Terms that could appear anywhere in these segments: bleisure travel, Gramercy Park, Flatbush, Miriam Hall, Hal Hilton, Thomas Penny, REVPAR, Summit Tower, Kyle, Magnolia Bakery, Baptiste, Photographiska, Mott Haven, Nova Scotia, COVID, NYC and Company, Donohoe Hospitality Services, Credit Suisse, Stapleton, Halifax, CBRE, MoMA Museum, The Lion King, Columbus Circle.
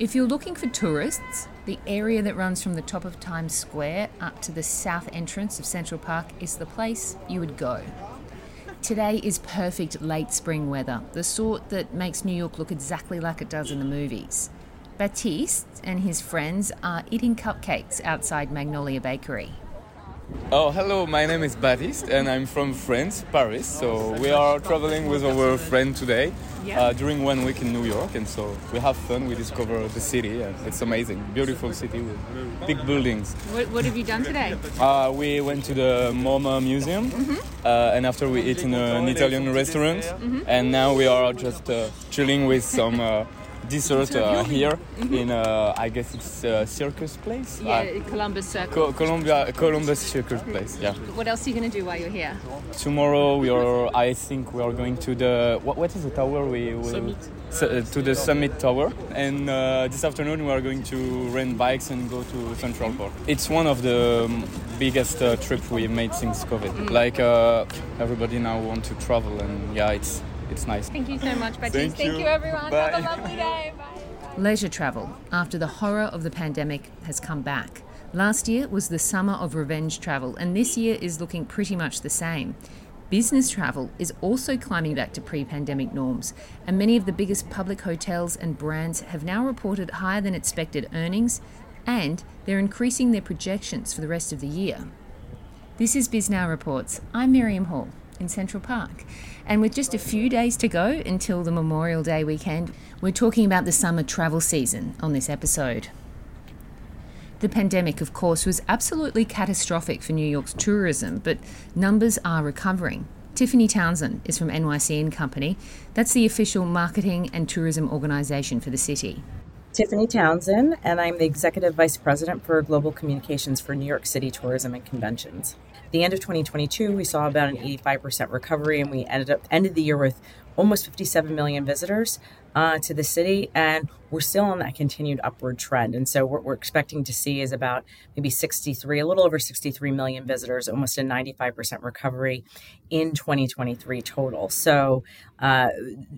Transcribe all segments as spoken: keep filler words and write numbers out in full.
If you're looking for tourists, the area that runs from the top of Times Square up to the south entrance of Central Park is the place you would go. Today is perfect late spring weather, the sort that makes New York look exactly like it does in the movies. Baptiste and his friends are eating cupcakes outside Magnolia Bakery. Oh, hello, my name is Baptiste and I'm from France, Paris, so we are traveling with our friend today uh, during one week in New York, and so we have fun, we discover the city, and it's amazing, beautiful city with big buildings. What, what have you done today? Uh, we went to the MoMA Museum, mm-hmm. uh, and after we ate in uh, an Italian restaurant, mm-hmm. and now we are just uh, chilling with some... Uh, dessert uh, here mm-hmm. in uh, I guess it's a circus place yeah uh, Columbus Circle Co- Columbia, Columbus Circus place yeah What else are you going to do while you're here? Tomorrow we are I think we are going to the what, what is the tower we will Summit. Su- uh, to the Summit Tower, and uh, this afternoon we are going to rent bikes and go to Central Park. It's one of the um, biggest uh, trip we made since COVID. mm. Like uh, everybody now want to travel, and yeah it's It's nice. Thank you so much, Baptiste. Thank, Thank you, everyone. Bye. Have a lovely day. Bye. Bye. Leisure travel, after the horror of the pandemic, has come back. Last year was the summer of revenge travel, and this year is looking pretty much the same. Business travel is also climbing back to pre-pandemic norms, and many of the biggest public hotels and brands have now reported higher than expected earnings, and they're increasing their projections for the rest of the year. This is BizNow Reports. I'm Miriam Hall in Central Park. And with just a few days to go until the Memorial Day weekend, we're talking about the summer travel season on this episode. The pandemic, of course, was absolutely catastrophic for New York's tourism, but numbers are recovering. Tiffany Townsend is from N Y C and Company. That's the official marketing and tourism organisation for the city. Tiffany Townsend, and I'm the Executive Vice President for Global Communications for New York City Tourism and Conventions. At the end of twenty twenty-two, we saw about an eighty-five percent recovery, and we ended up ended the year with almost fifty-seven million visitors uh, to the city, and we're still on that continued upward trend. And so what we're expecting to see is about maybe sixty-three, a little over sixty-three million visitors, almost a ninety-five percent recovery in twenty twenty-three total. So uh,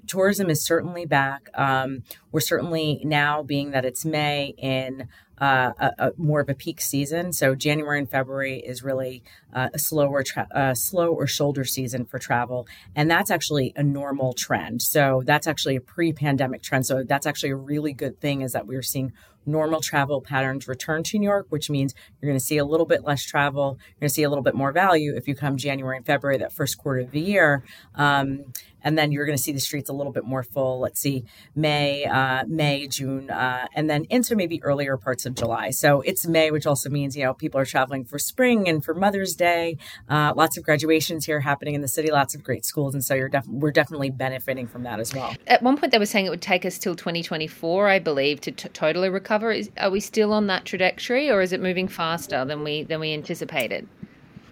tourism is certainly back. Um, we're certainly now, being that it's May, in uh, a, a more of a peak season. So January and February is really uh, a slower, tra- uh, slow or shoulder season for travel. And that's actually a normal trend. So that's actually a pre-pandemic trend. So that's actually a really really good thing, is that we're seeing normal travel patterns return to New York, which means you're going to see a little bit less travel. You're going to see a little bit more value if you come January and February, that first quarter of the year. Um, and then you're going to see the streets a little bit more full. Let's see, May, uh, May, June, uh, and then into maybe earlier parts of July. So it's May, which also means, you know, people are traveling for spring and for Mother's Day. Uh, lots of graduations here happening in the city, lots of great schools. And so you're def- we're definitely benefiting from that as well. At one point, they were saying it would take us till twenty twenty-four, I believe, to t- totally recover. Is, are we still on that trajectory, or is it moving faster than we than we anticipated?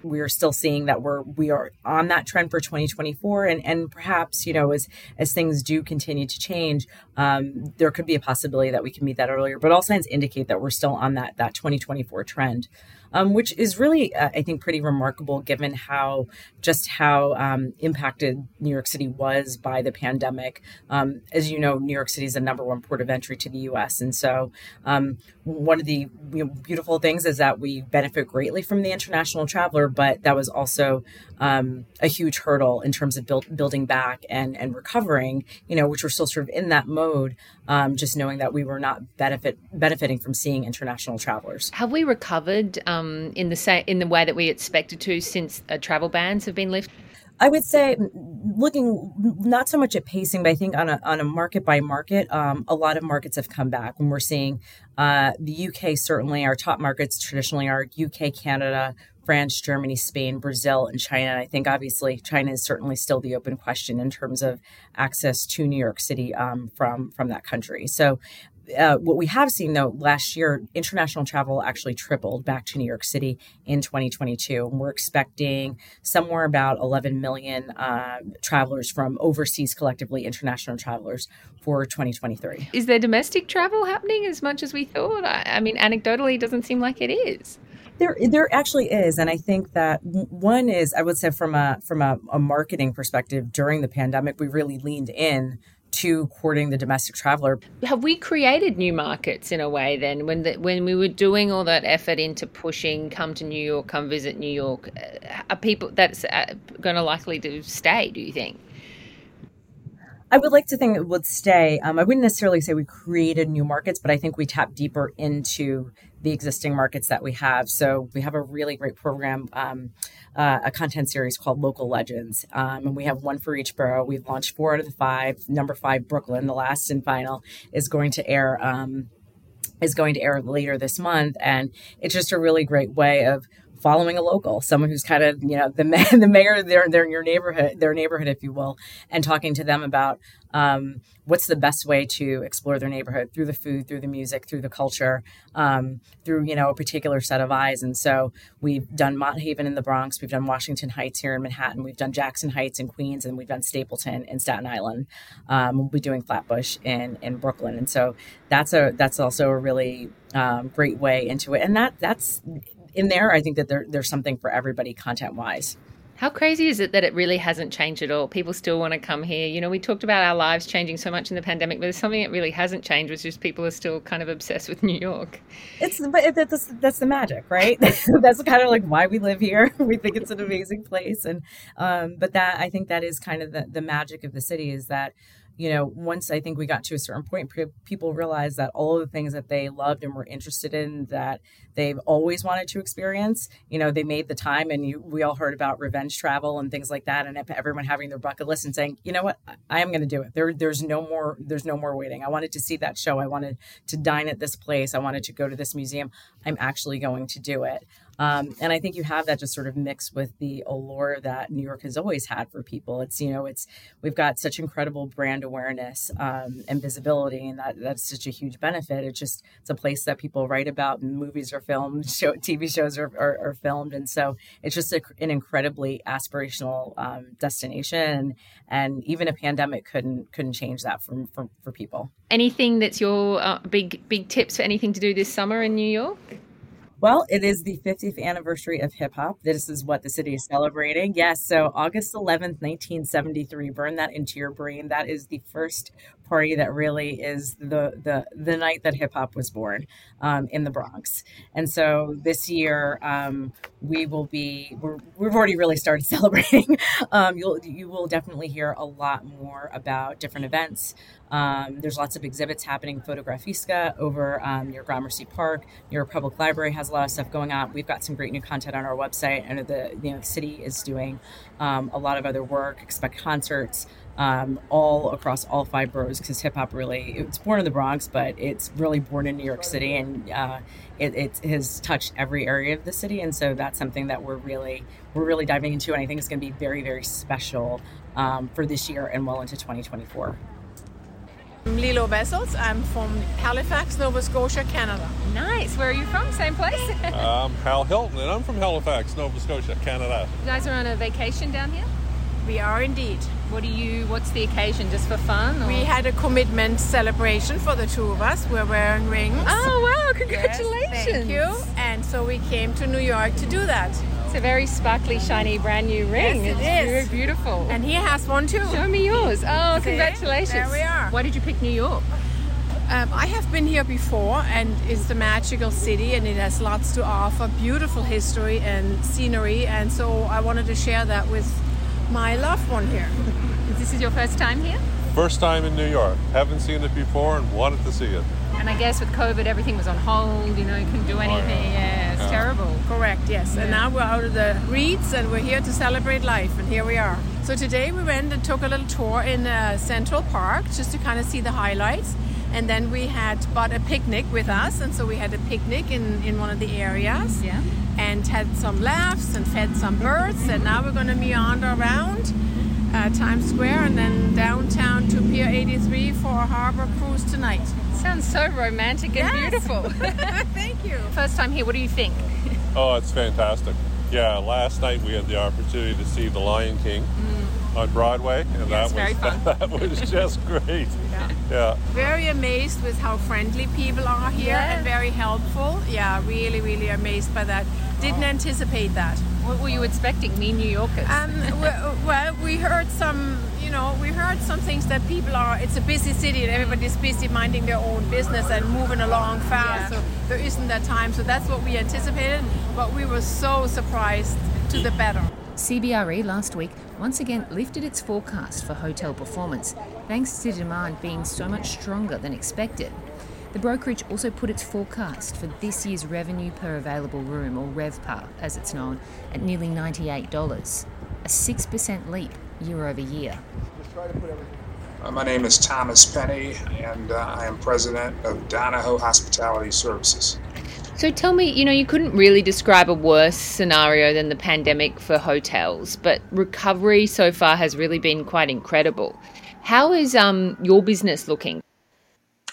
We are still seeing that we're we are on that trend for twenty twenty-four, and and perhaps, you know, as as things do continue to change, um, there could be a possibility that we can meet that earlier. But all signs indicate that we're still on that that twenty twenty-four trend. Um, which is really, uh, I think, pretty remarkable given how just how um, impacted New York City was by the pandemic. Um, as you know, New York City is the number one port of entry to the U S. And so um, one of the you know, beautiful things is that we benefit greatly from the international traveler, but that was also um, a huge hurdle in terms of build, building back and, and recovering, you know, which we're still sort of in that mode, um, just knowing that we were not benefit benefiting from seeing international travelers. Have we recovered Um... Um, in the sa- in the way that we expected to since uh, travel bans have been lifted? I would say, looking not so much at pacing, but I think on a on a market by market, um, a lot of markets have come back. When we're seeing uh, the U K, certainly our top markets traditionally are U K, Canada, France, Germany, Spain, Brazil, and China. And I think obviously China is certainly still the open question in terms of access to New York City um, from from that country. So. Uh, what we have seen, though, last year, international travel actually tripled back to New York City in twenty twenty-two. And we're expecting somewhere about eleven million uh, travelers from overseas, collectively international travelers, for twenty twenty-three. Is there domestic travel happening as much as we thought? I, I mean, anecdotally, it doesn't seem like it is. There, there actually is. And I think that one is, I would say, from a from a, a marketing perspective, during the pandemic, we really leaned in to courting the domestic traveler. Have we created new markets in a way then? When the, when we were doing all that effort into pushing, come to New York, come visit New York, are people that's going to likely to stay, do you think? I would like to think it would stay. Um, I wouldn't necessarily say we created new markets, but I think we tap deeper into the existing markets that we have. So we have a really great program, um, uh, a content series called Local Legends. Um, and we have one for each borough. We've launched four out of the five. Number five, Brooklyn, the last and final, is going to air um, is going to air later this month. And it's just a really great way of following a local, someone who's kind of, you know, the the mayor, they're, they're in your neighborhood, their neighborhood, if you will, and talking to them about um, what's the best way to explore their neighborhood through the food, through the music, through the culture, um, through, you know, a particular set of eyes. And so we've done Mott Haven in the Bronx. We've done Washington Heights here in Manhattan. We've done Jackson Heights in Queens, and we've done Stapleton in Staten Island. Um, we'll be doing Flatbush in, in Brooklyn. And so that's a, that's also a really um, great way into it. And that that's, in there, I think that there, there's something for everybody content-wise. How crazy is it that it really hasn't changed at all? People still want to come here. You know, we talked about our lives changing so much in the pandemic, but there's something that really hasn't changed, which is people are still kind of obsessed with New York. It's but that's, that's the magic, right? That's kind of like why we live here. We think it's an amazing place. And um, but that I think that is kind of the, the magic of the city is that, you know, once I think we got to a certain point, people realized that all of the things that they loved and were interested in that they've always wanted to experience, you know, they made the time. And you, we all heard about revenge travel and things like that, and everyone having their bucket list and saying, you know what, I am going to do it. There, there's no more, there's no more waiting. I wanted to see that show. I wanted to dine at this place. I wanted to go to this museum. I'm actually going to do it. Um, and I think you have that just sort of mixed with the allure that New York has always had for people. It's, you know, it's, we've got such incredible brand awareness um, and visibility, and that that's such a huge benefit. It's just, it's a place that people write about, movies are filmed, show, T V shows are, are, are filmed. And so it's just a, an incredibly aspirational um, destination. And even a pandemic couldn't, couldn't change that for, for, for people. Anything that's your uh, big, big tips for anything to do this summer in New York? Well, it is the fiftieth anniversary of hip hop. This is what the city is celebrating. Yes. So August eleventh, nineteen seventy-three, burn that into your brain. That is the first party that really is the the, the night that hip hop was born um, in the Bronx. And so this year um, we will be, we're, we've already really started celebrating. Um, you'll, you will definitely hear a lot more about different events. Um, there's lots of exhibits happening. Photographiska over um, near Gramercy Park, near Public Library has a lot of stuff going on. We've got some great new content on our website, and the you know the city is doing um, a lot of other work. Expect concerts um, all across all five boroughs, because hip hop really, it's born in the Bronx, but it's really born in New York City, and uh, it, it has touched every area of the city. And so that's something that we're really we're really diving into, and I think it's going to be very very special um, for this year and well into twenty twenty-four. I'm Lilo Bessels. I'm from Halifax, Nova Scotia, Canada. Nice. Where are you from? Same place? I'm Hal Hilton, and I'm from Halifax, Nova Scotia, Canada. You guys are on a vacation down here? We are indeed. What do you? What's the occasion? Just for fun? Or? We had a commitment celebration for the two of us. We're wearing rings. Oh, wow. Congratulations. Yes, thank you. And so we came to New York to do that. It's a very sparkly, shiny, brand new ring. Yes, it it's is. It's very beautiful. And he has one too. Show me yours. Oh, see? Congratulations. There we are. Why did you pick New York? Um, I have been here before, and it's a magical city, and it has lots to offer, beautiful history and scenery. And so I wanted to share that with my loved one here. This is your first time here? First time in New York. Haven't seen it before and wanted to see it. And I guess with COVID, everything was on hold, you know, you couldn't do anything. Oh, yeah. Yeah, it's yeah. terrible. Correct, yes. Yeah. And now we're out of the reeds, and we're here to celebrate life, and here we are. So today we went and took a little tour in uh, Central Park, just to kind of see the highlights. And then we had bought a picnic with us, and so we had a picnic in, in one of the areas. Yeah. And had some laughs and fed some birds, and now we're going to meander around uh, Times Square and then downtown to Pier eighty-three for a harbor cruise tonight. Sounds so romantic and yes. beautiful. Thank you. First time here, what do you think? Oh, it's fantastic. Yeah, last night we had the opportunity to see The Lion King mm. on Broadway, and yes, that was fun. that was just great. Yeah. yeah. Very amazed with how friendly people are here yeah. and very helpful. Yeah, really, really amazed by that. Didn't anticipate that. What were you expecting, me New Yorkers? Um, well, we heard some. You you know, we heard some things that people are, it's a busy city and everybody's busy minding their own business and moving along fast, yeah. So there isn't that time. So that's what we anticipated, but we were so surprised to the better. C B R E last week once again lifted its forecast for hotel performance, thanks to demand being so much stronger than expected. The brokerage also put its forecast for this year's revenue per available room, or REVPAR as it's known, at nearly ninety-eight dollars, a six percent leap year over year. Uh, my name is Thomas Penny, and uh, I am president of Donohoe Hospitality Services. So tell me, you know, you couldn't really describe a worse scenario than the pandemic for hotels, but recovery so far has really been quite incredible. How is um, your business looking?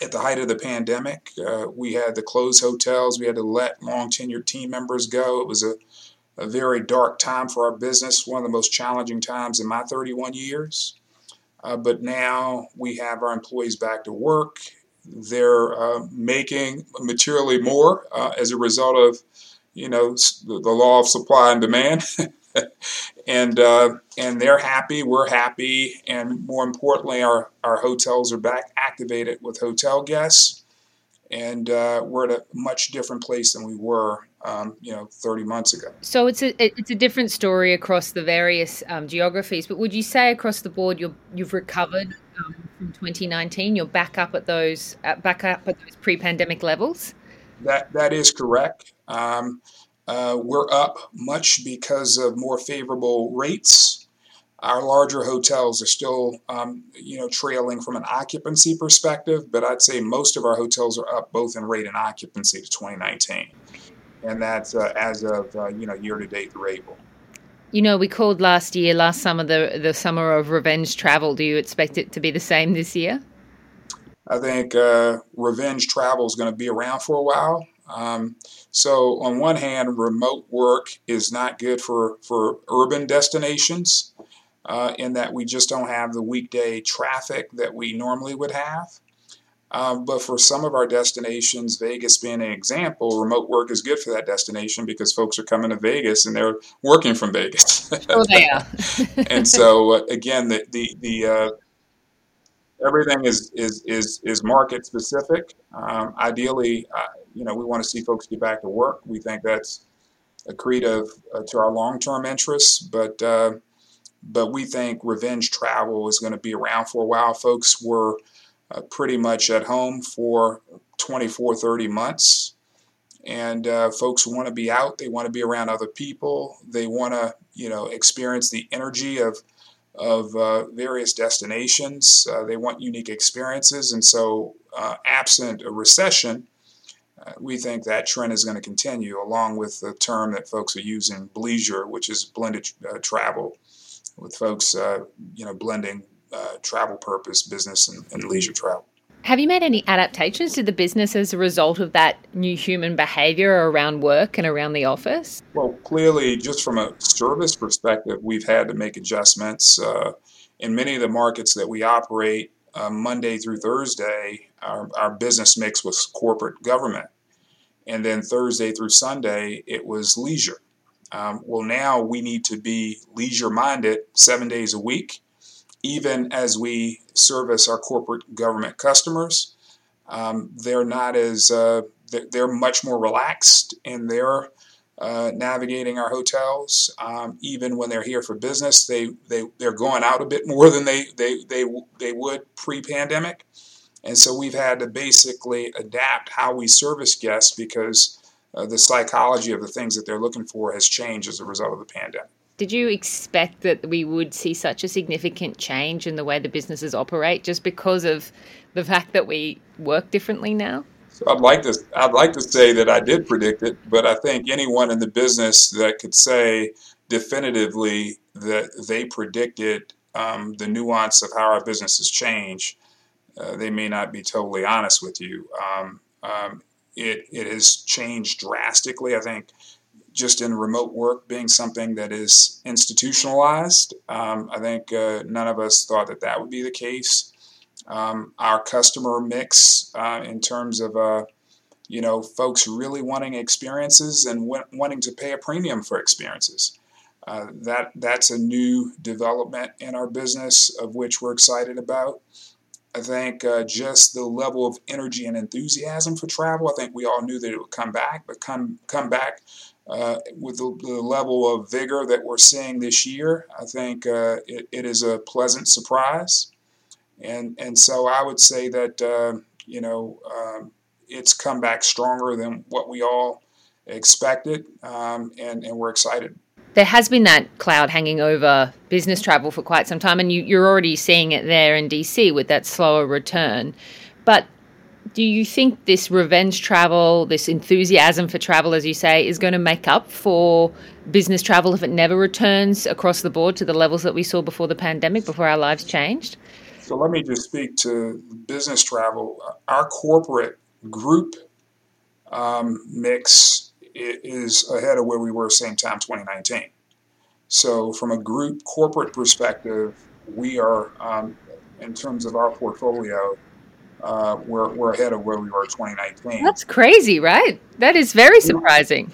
At the height of the pandemic, uh, we had to close hotels. We had to let long-tenured team members go. It was a, a very dark time for our business, one of the most challenging times in my thirty-one years. Uh, but now we have our employees back to work. They're uh, making materially more uh, as a result of, you know, the, the law of supply and demand. and uh, and they're happy, we're happy, and more importantly, our, our hotels are back activated with hotel guests. And uh, we're at a much different place than we were, um, you know, thirty months ago. So it's a it's a different story across the various um, geographies. But would you say across the board you're, you've recovered um, from twenty nineteen? You're back up at those uh, back up at those pre-pandemic levels. That that is correct. Um, uh, we're up much because of more favorable rates. Our larger hotels are still, um, you know, trailing from an occupancy perspective, but I'd say most of our hotels are up both in rate and occupancy to twenty nineteen. And that's uh, as of, uh, you know, year-to-date through April. You know, we called last year, last summer, the, the summer of revenge travel. Do you expect it to be the same this year? I think uh, revenge travel is going to be around for a while. Um, so on one hand, remote work is not good for, for urban destinations. Uh, in that we just don't have the weekday traffic that we normally would have. Um, but for some of our destinations, Vegas being an example, remote work is good for that destination because folks are coming to Vegas and they're working from Vegas. Oh, they are. And so, uh, again, the the, the uh, everything is is is, is market specific. Um, ideally, uh, you know, we want to see folks get back to work. We think that's accretive uh, to our long-term interests, but. Uh, But we think revenge travel is going to be around for a while. Folks were uh, pretty much at home for twenty-four, thirty months. And uh, folks want to be out. They want to be around other people. They want to, you know, experience the energy of of uh, various destinations. Uh, they want unique experiences. And so uh, absent a recession, uh, we think that trend is going to continue, along with the term that folks are using, bleisure, which is blended uh, travel. With folks, uh, you know, blending uh, travel purpose, business, and, and leisure travel. Have you made any adaptations to the business as a result of that new human behavior around work and around the office? Well, clearly, just from a service perspective, we've had to make adjustments. Uh, in many of the markets that we operate, uh, Monday through Thursday, our, our business mix was corporate government. And then Thursday through Sunday, it was leisure. Um, well, now we need to be leisure-minded seven days a week, even as we service our corporate government customers. Um, they're not as uh, they're much more relaxed, and they're uh, navigating our hotels. Um, even when they're here for business, they they they're going out a bit more than they they they they would pre-pandemic, and so we've had to basically adapt how we service guests because. Uh, the psychology of the things that they're looking for has changed as a result of the pandemic. Did you expect that we would see such a significant change in the way the businesses operate just because of the fact that we work differently now? So I'd like to I'd like to say that I did predict it, but I think anyone in the business that could say definitively that they predicted um, the nuance of how our businesses change, uh, they may not be totally honest with you. Um, um, It it has changed drastically, I think, just in remote work being something that is institutionalized. Um, I think uh, none of us thought that that would be the case. Um, our customer mix uh, in terms of, uh, you know, folks really wanting experiences and w- wanting to pay a premium for experiences. uh, that that's a new development in our business of which we're excited about. I think uh, just the level of energy and enthusiasm for travel, I think we all knew that it would come back, but come come back uh, with the, the level of vigor that we're seeing this year. I think uh, it, it is a pleasant surprise. And and so I would say that, uh, you know, um, it's come back stronger than what we all expected, um, and, and we're excited. There has been that cloud hanging over business travel for quite some time, and you, you're already seeing it there in D C with that slower return. But do you think this revenge travel, this enthusiasm for travel, as you say, is going to make up for business travel if it never returns across the board to the levels that we saw before the pandemic, before our lives changed? So let me just speak to business travel. Our corporate group um, mix is ahead of where we were same time twenty nineteen. So from a group corporate perspective, we are, um, in terms of our portfolio, uh, we're, we're ahead of where we were twenty nineteen. That's crazy, right? That is very surprising.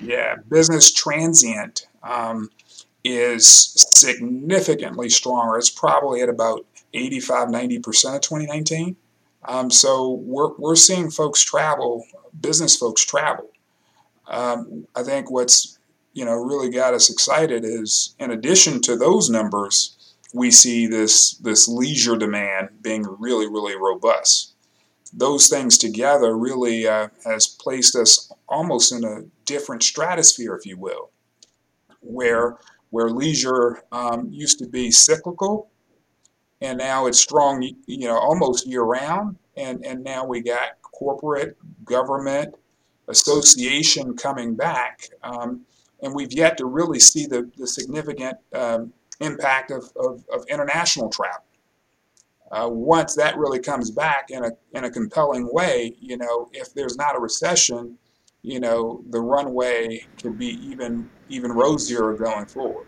Yeah, business transient um, is significantly stronger. It's probably at about eighty-five, ninety percent of twenty nineteen. Um, so we're we're seeing folks travel, business folks travel. Um, I think what's, you know, really got us excited is, in addition to those numbers, we see this this leisure demand being really, really robust. Those things together really uh, has placed us almost in a different stratosphere, if you will, where where leisure um, used to be cyclical. And now it's strong, you know, almost year round. And, and now we got corporate, government, association coming back. Um, and we've yet to really see the, the significant um, impact of, of, of international travel. Uh, once that really comes back in a in a compelling way, you know, if there's not a recession, you know, the runway could be even even rosier going forward.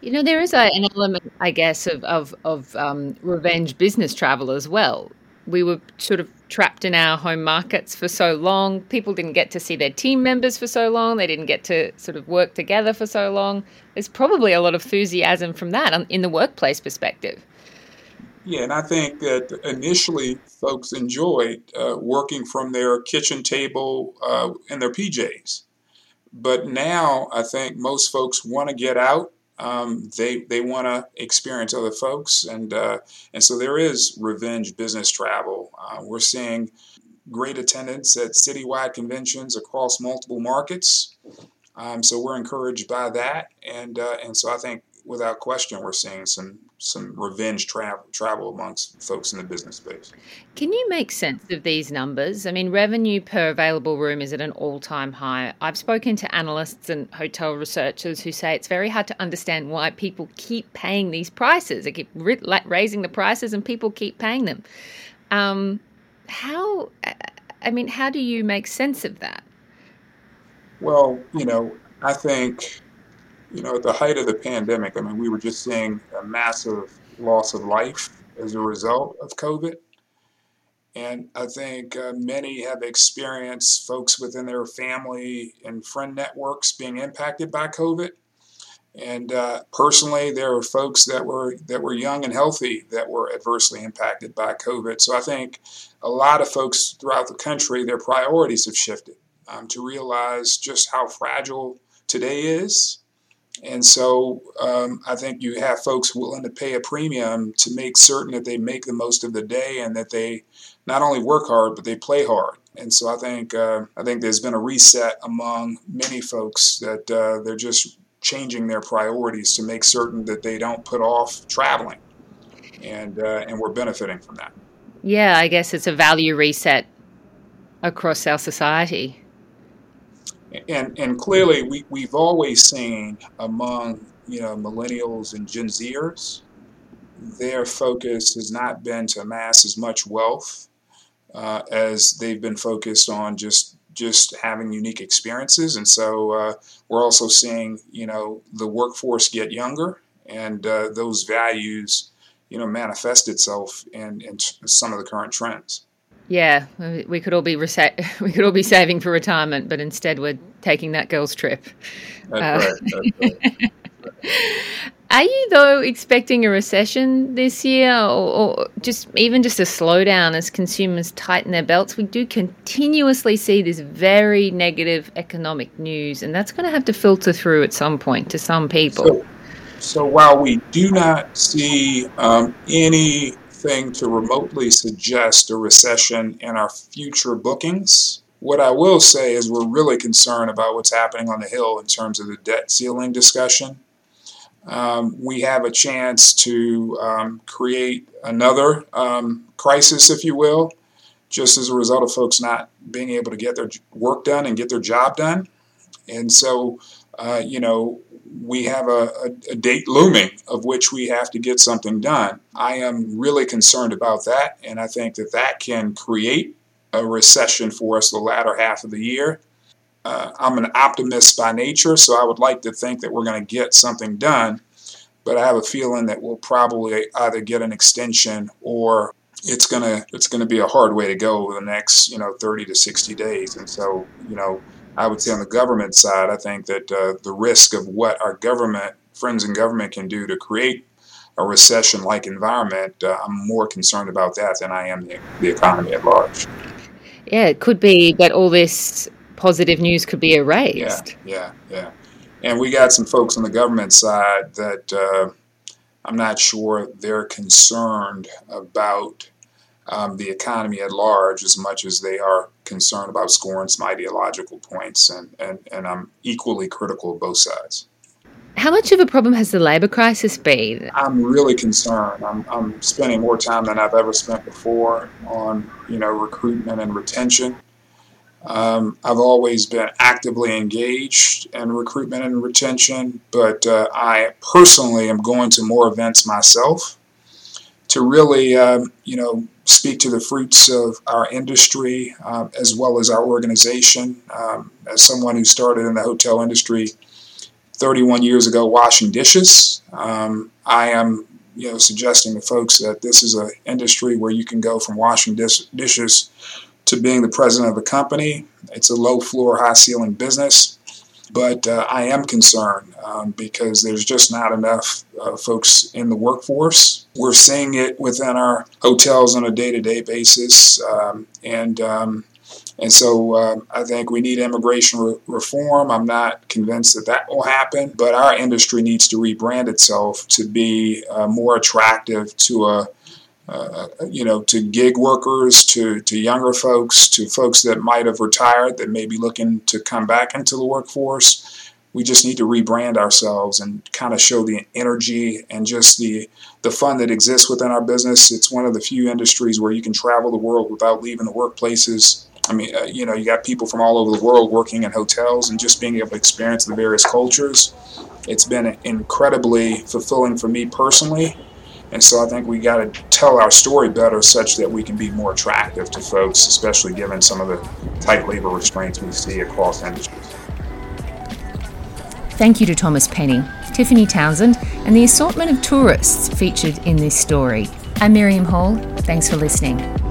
You know, there is a, an element, I guess, of of, of um, revenge business travel as well. We were sort of trapped in our home markets for so long. People didn't get to see their team members for so long. They didn't get to sort of work together for so long. There's probably a lot of enthusiasm from that in the workplace perspective. Yeah, and I think that initially folks enjoyed uh, working from their kitchen table uh, in their P Js. But now I think most folks want to get out. Um, they they want to experience other folks, and uh, and so there is revenge business travel. Uh, we're seeing great attendance at citywide conventions across multiple markets, um, so we're encouraged by that, and uh, and so I think without question we're seeing some some revenge travel travel amongst folks in the business space. Can you make sense of these numbers? I mean, revenue per available room is at an all-time high. I've spoken to analysts and hotel researchers who say it's very hard to understand why people keep paying these prices. They keep raising the prices and people keep paying them. Um, how, I mean, how do you make sense of that? Well, you know, I think... You know, at the height of the pandemic, I mean, we were just seeing a massive loss of life as a result of COVID. And I think uh, many have experienced folks within their family and friend networks being impacted by COVID. And uh, personally, there were folks that were that were young and healthy that were adversely impacted by COVID. So I think a lot of folks throughout the country, their priorities have shifted um, to realize just how fragile today is. And so um, I think you have folks willing to pay a premium to make certain that they make the most of the day and that they not only work hard, but they play hard. And so I think uh, I think there's been a reset among many folks that uh, they're just changing their priorities to make certain that they don't put off traveling. And, uh, and we're benefiting from that. Yeah, I guess it's a value reset across our society. And and clearly, we, we've always seen among, you know, millennials and Gen Zers, their focus has not been to amass as much wealth uh, as they've been focused on just just having unique experiences. And so uh, we're also seeing, you know, the workforce get younger, and uh, those values, you know, manifest itself in, in some of the current trends. Yeah, we could all be resa- we could all be saving for retirement, but instead we're taking that girl's trip. That's uh, right. That's right. Are you, though, expecting a recession this year, or, or just even just a slowdown as consumers tighten their belts? We do continuously see this very negative economic news, and that's going to have to filter through at some point to some people. So, so while we do not see um, anything to remotely suggest a recession in our future bookings, what I will say is we're really concerned about what's happening on the Hill in terms of the debt ceiling discussion. Um, we have a chance to um, create another um, crisis, if you will, just as a result of folks not being able to get their work done and get their job done. And so, uh, you know, we have a, a, a date looming of which we have to get something done. I am really concerned about that, and I think that that can create a recession for us the latter half of the year. Uh, I'm an optimist by nature, so I would like to think that we're going to get something done, but I have a feeling that we'll probably either get an extension or it's going to it's going to be a hard way to go over the next, you know, thirty to sixty days. And so, you know, I would say on the government side, I think that uh, the risk of what our government, friends in government, can do to create a recession-like environment, uh, I'm more concerned about that than I am the, the economy at large. Yeah, it could be that all this positive news could be erased. Yeah, yeah, yeah. And we got some folks on the government side that uh, I'm not sure they're concerned about um, the economy at large as much as they are concerned about scoring some ideological points, and, and, and I'm equally critical of both sides. How much of a problem has the labor crisis been? I'm really concerned. I'm, I'm spending more time than I've ever spent before on, you know, recruitment and retention. Um, I've always been actively engaged in recruitment and retention, but uh, I personally am going to more events myself to really, uh, you know, speak to the fruits of our industry uh, as well as our organization. Um, as someone who started in the hotel industry thirty-one years ago washing dishes, um, I am, you know, suggesting to folks that this is an industry where you can go from washing dis- dishes to being the president of a company. It's a low-floor, high-ceiling business, but uh, I am concerned um, because there's just not enough uh, folks in the workforce. We're seeing it within our hotels on a day-to-day basis, um, and um, and so uh, I think we need immigration re- reform. I'm not convinced that that will happen, but our industry needs to rebrand itself to be uh, more attractive to a Uh, you know, to gig workers, to, to younger folks, to folks that might have retired that may be looking to come back into the workforce. We just need to rebrand ourselves and kind of show the energy and just the the fun that exists within our business. It's one of the few industries where you can travel the world without leaving the workplaces. I mean, uh, you know, you got people from all over the world working in hotels and just being able to experience the various cultures. It's been incredibly fulfilling for me personally. And so I think we got to tell our story better such that we can be more attractive to folks, especially given some of the tight labor restraints we see across industries. Thank you to Thomas Penny, Tiffany Townsend, and the assortment of tourists featured in this story. I'm Miriam Hall. Thanks for listening.